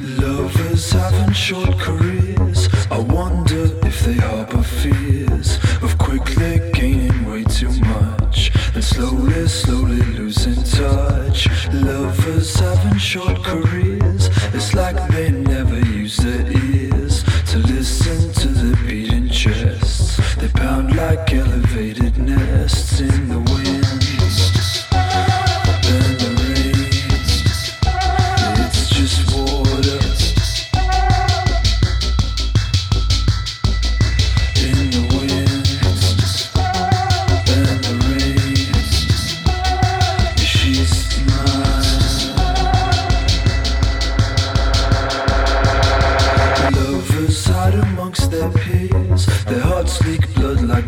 Lovers having short careers, I wonder if they harbor fears of quickly gaining way too much and slowly losing touch. Lovers having short careers, it's like they never use their ears to listen to the beating chests. They pound like elevated nests in the wind.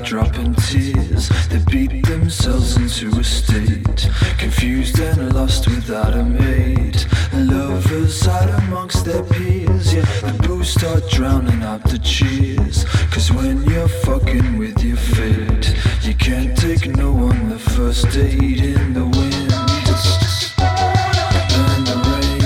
Dropping tears, they beat themselves into a state, confused and lost without a mate. Lovers hide amongst their peers, yeah, the booze start drowning out the cheers. Cause when you're fucking with your fate, you can't take no on the first date in the wind. Everybody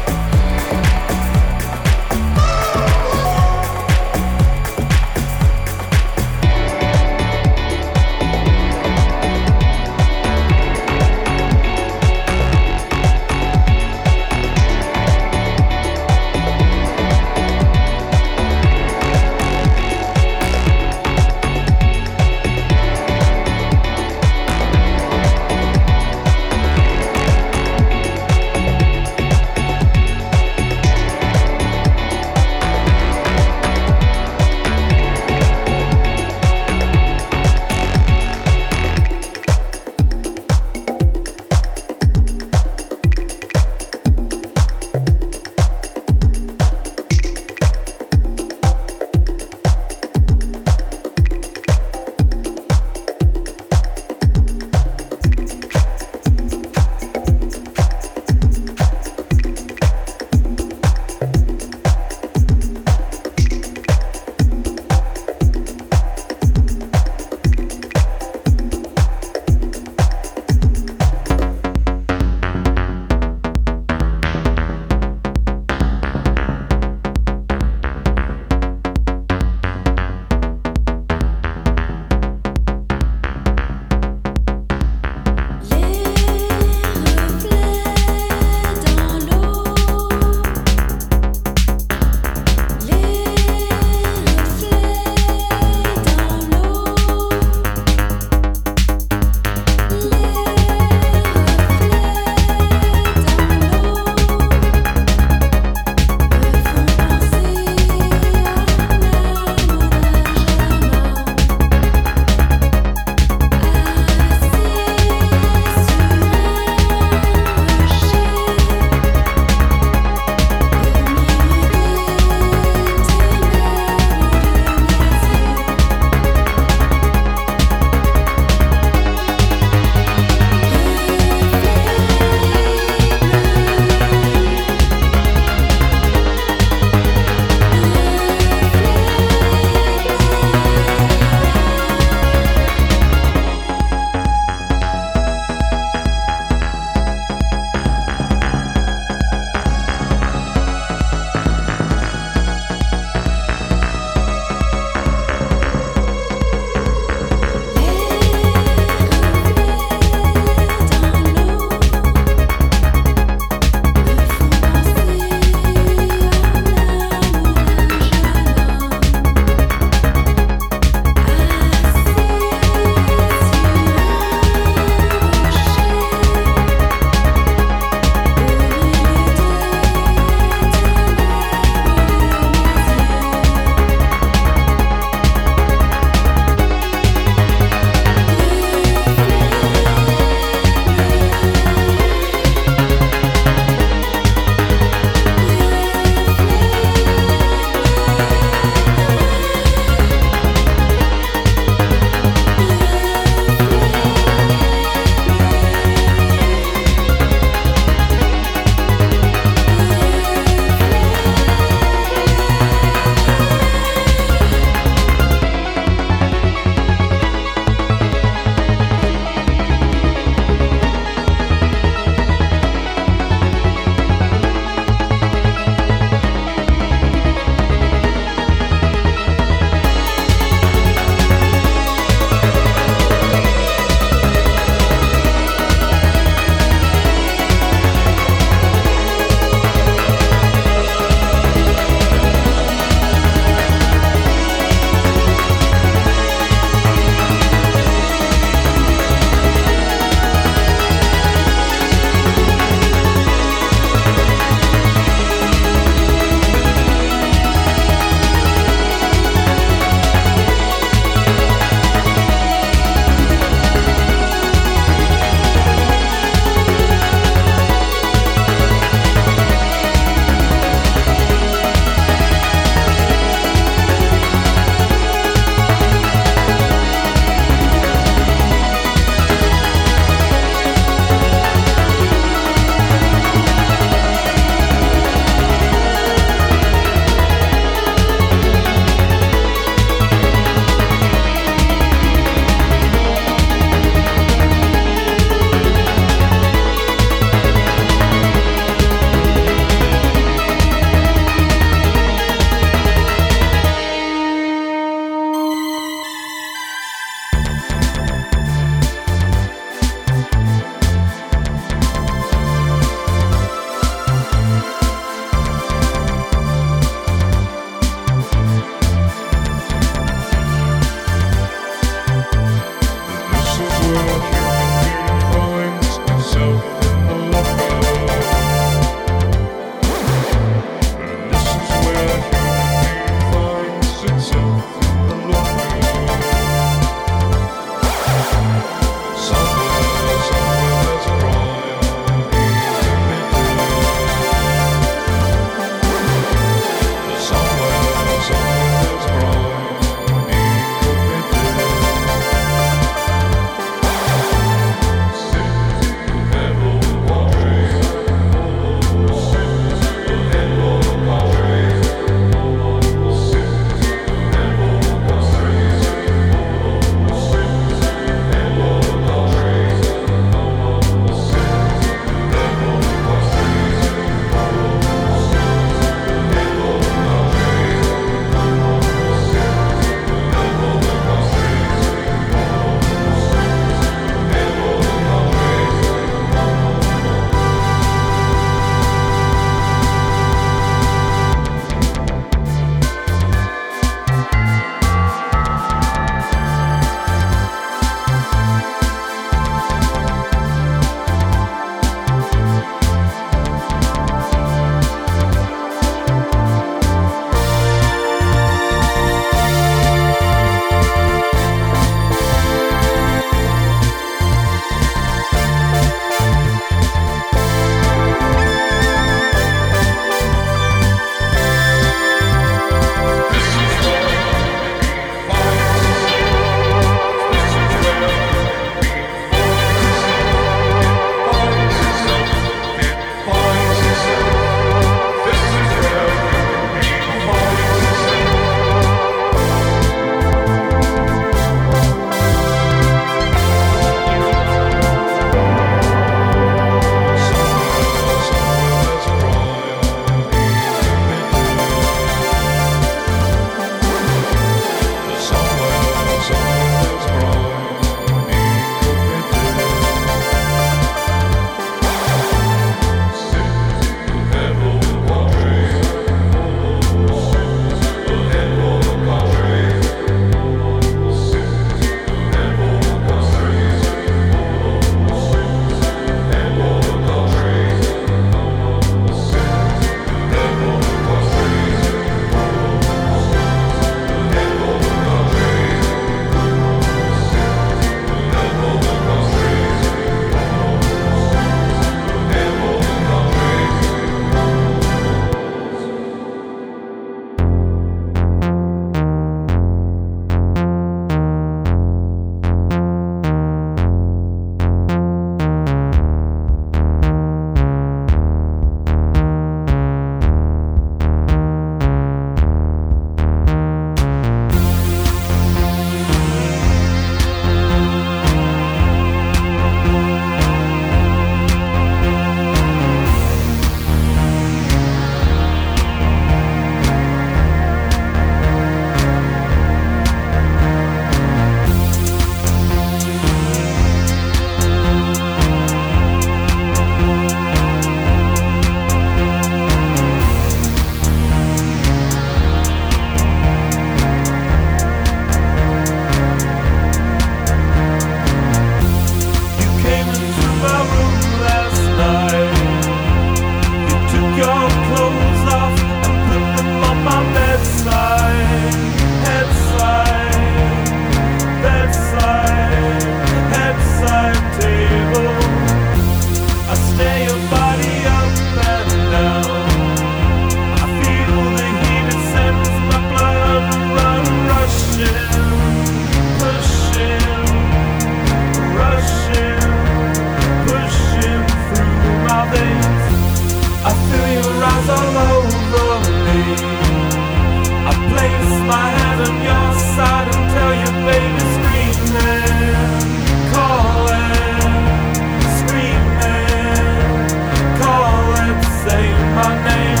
my name.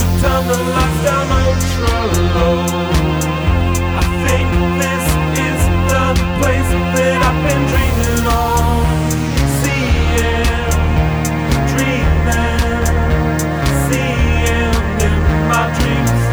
You turn the lights down ultra low. I think this is the place that I've been dreaming of. Seeing, dreaming, seeing in my dreams.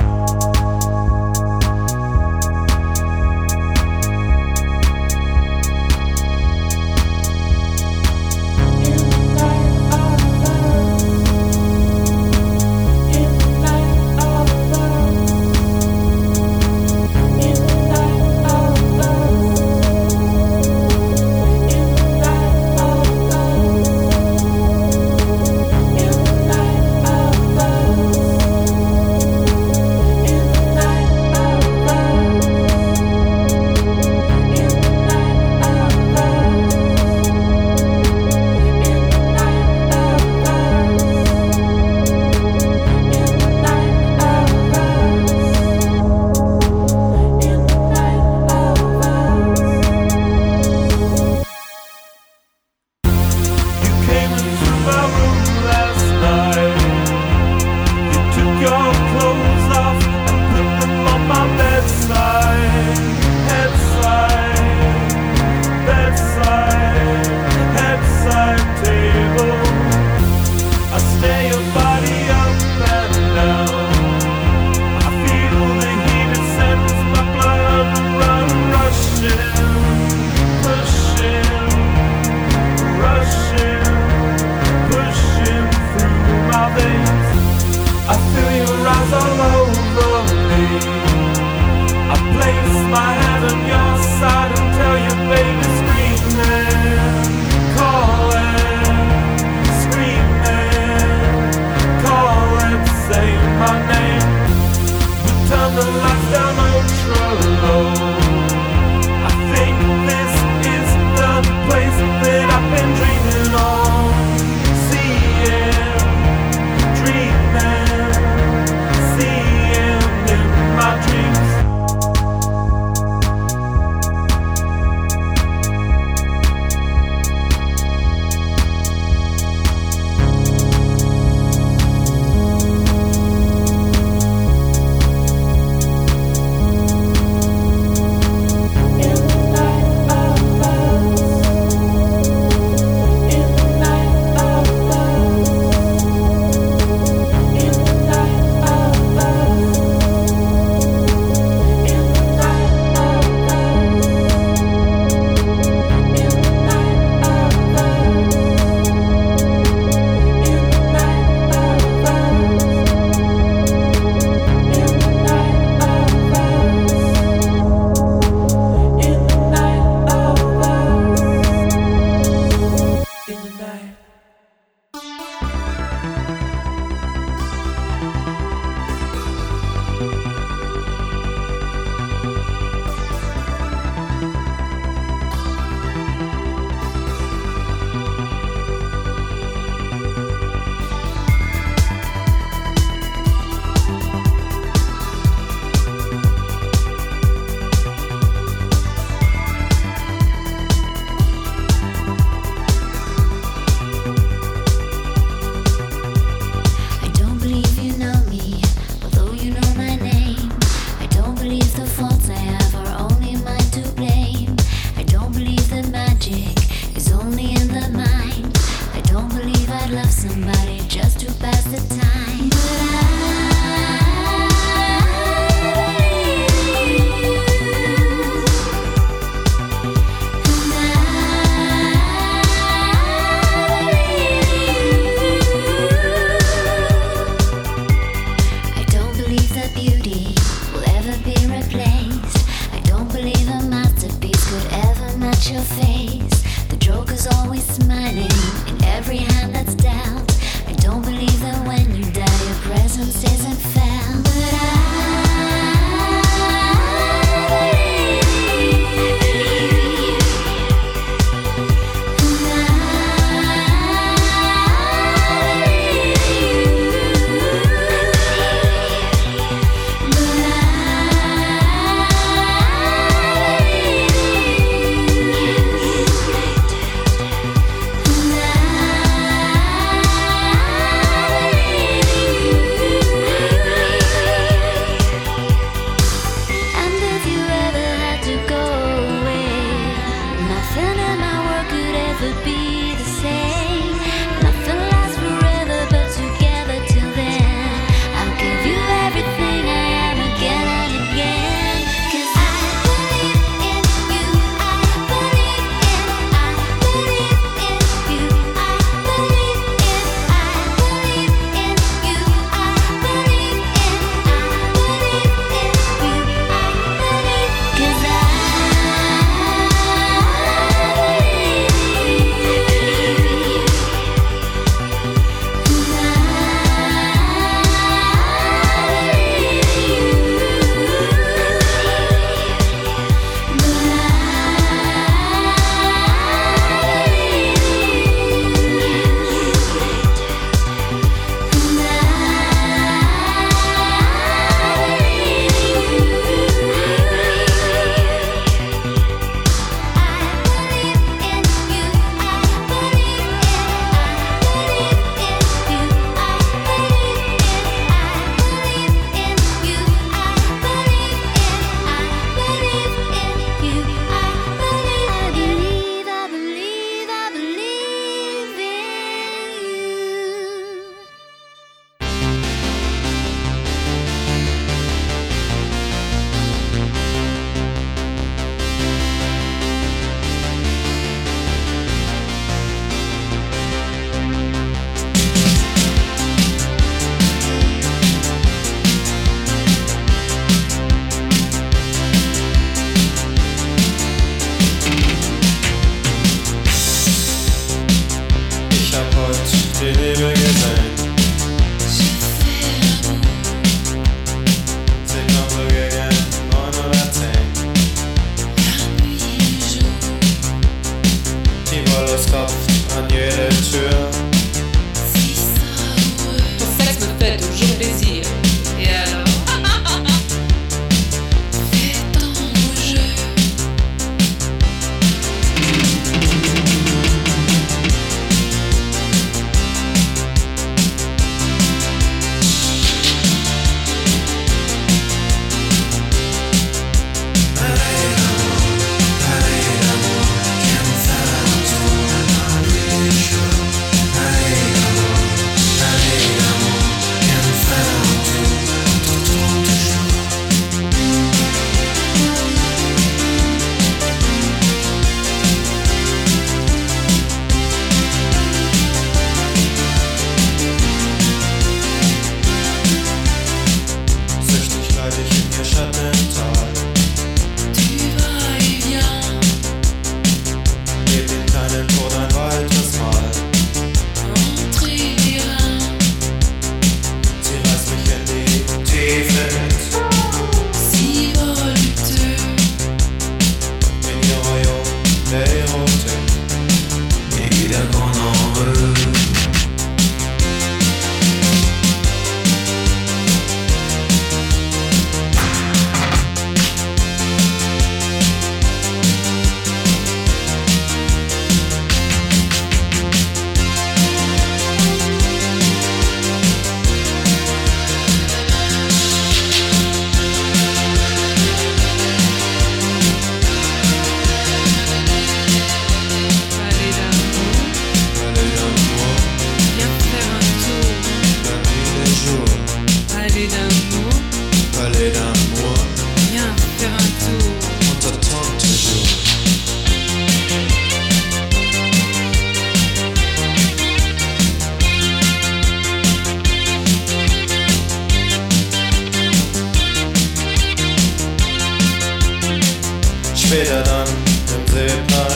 später dann im Silbner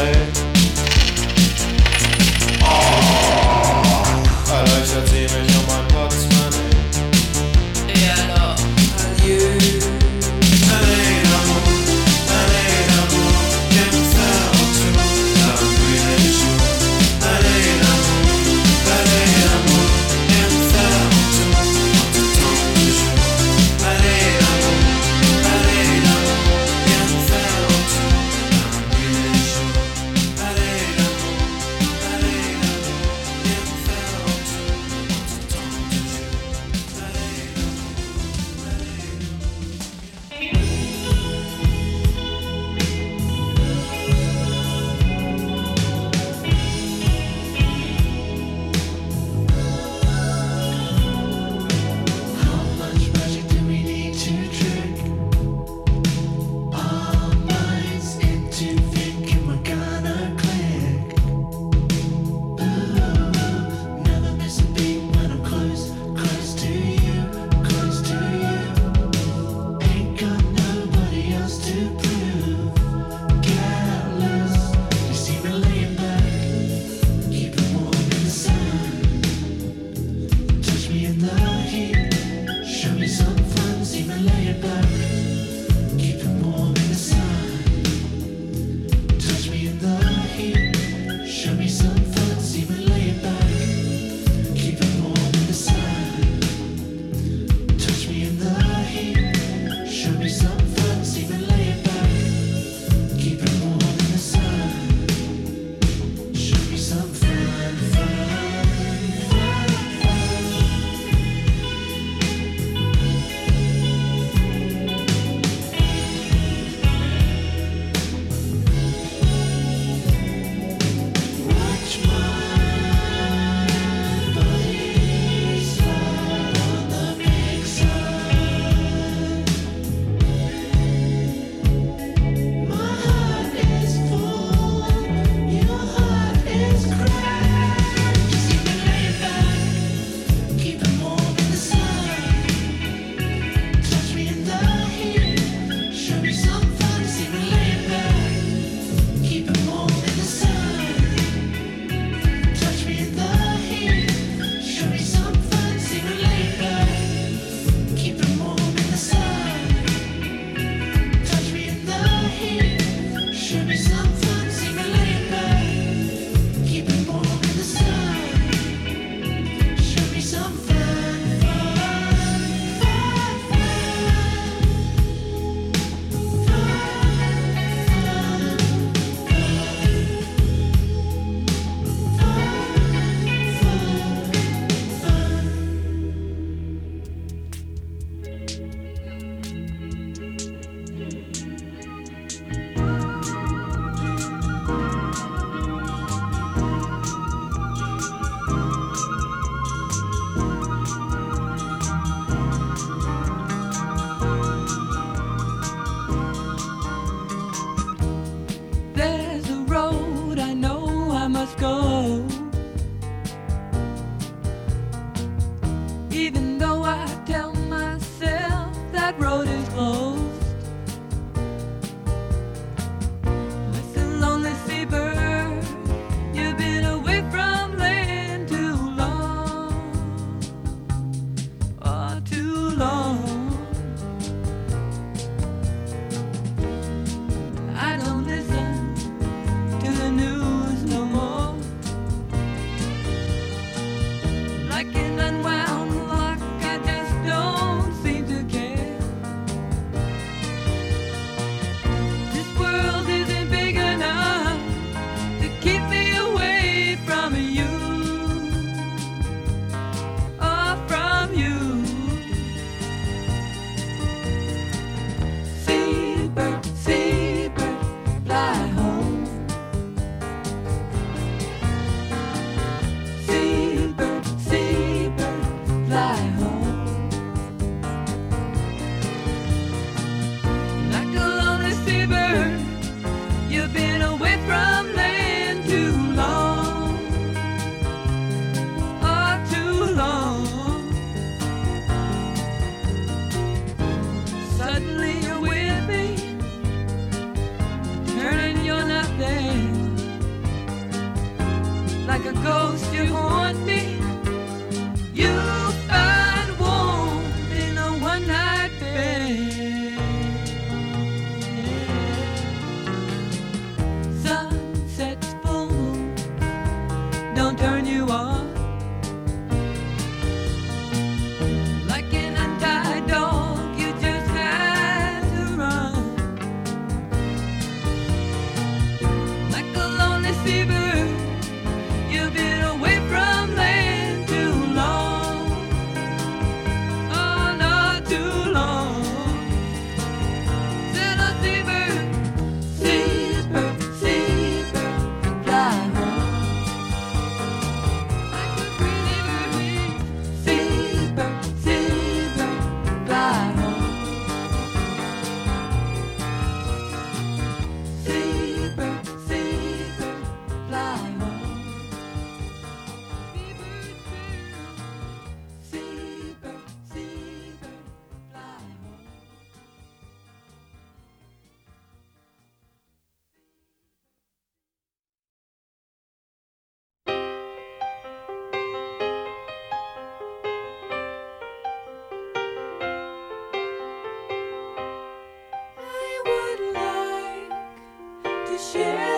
oh. Erleuchtet sie mich um mein Portemonnaie. Yeah, no, you. a ghost, you haunt me. You've been warm in a one-night bed. Sunset's full, don't turn you off. Like an untied dog, you just had to run. Like a lonely seabird, you've been away from land too long. Oh, not too long. Little seabird, seabird, seabird, fly home. Like a greedy bird, seabird, seabird, fly home. Seabird, seabird, fly home. Share.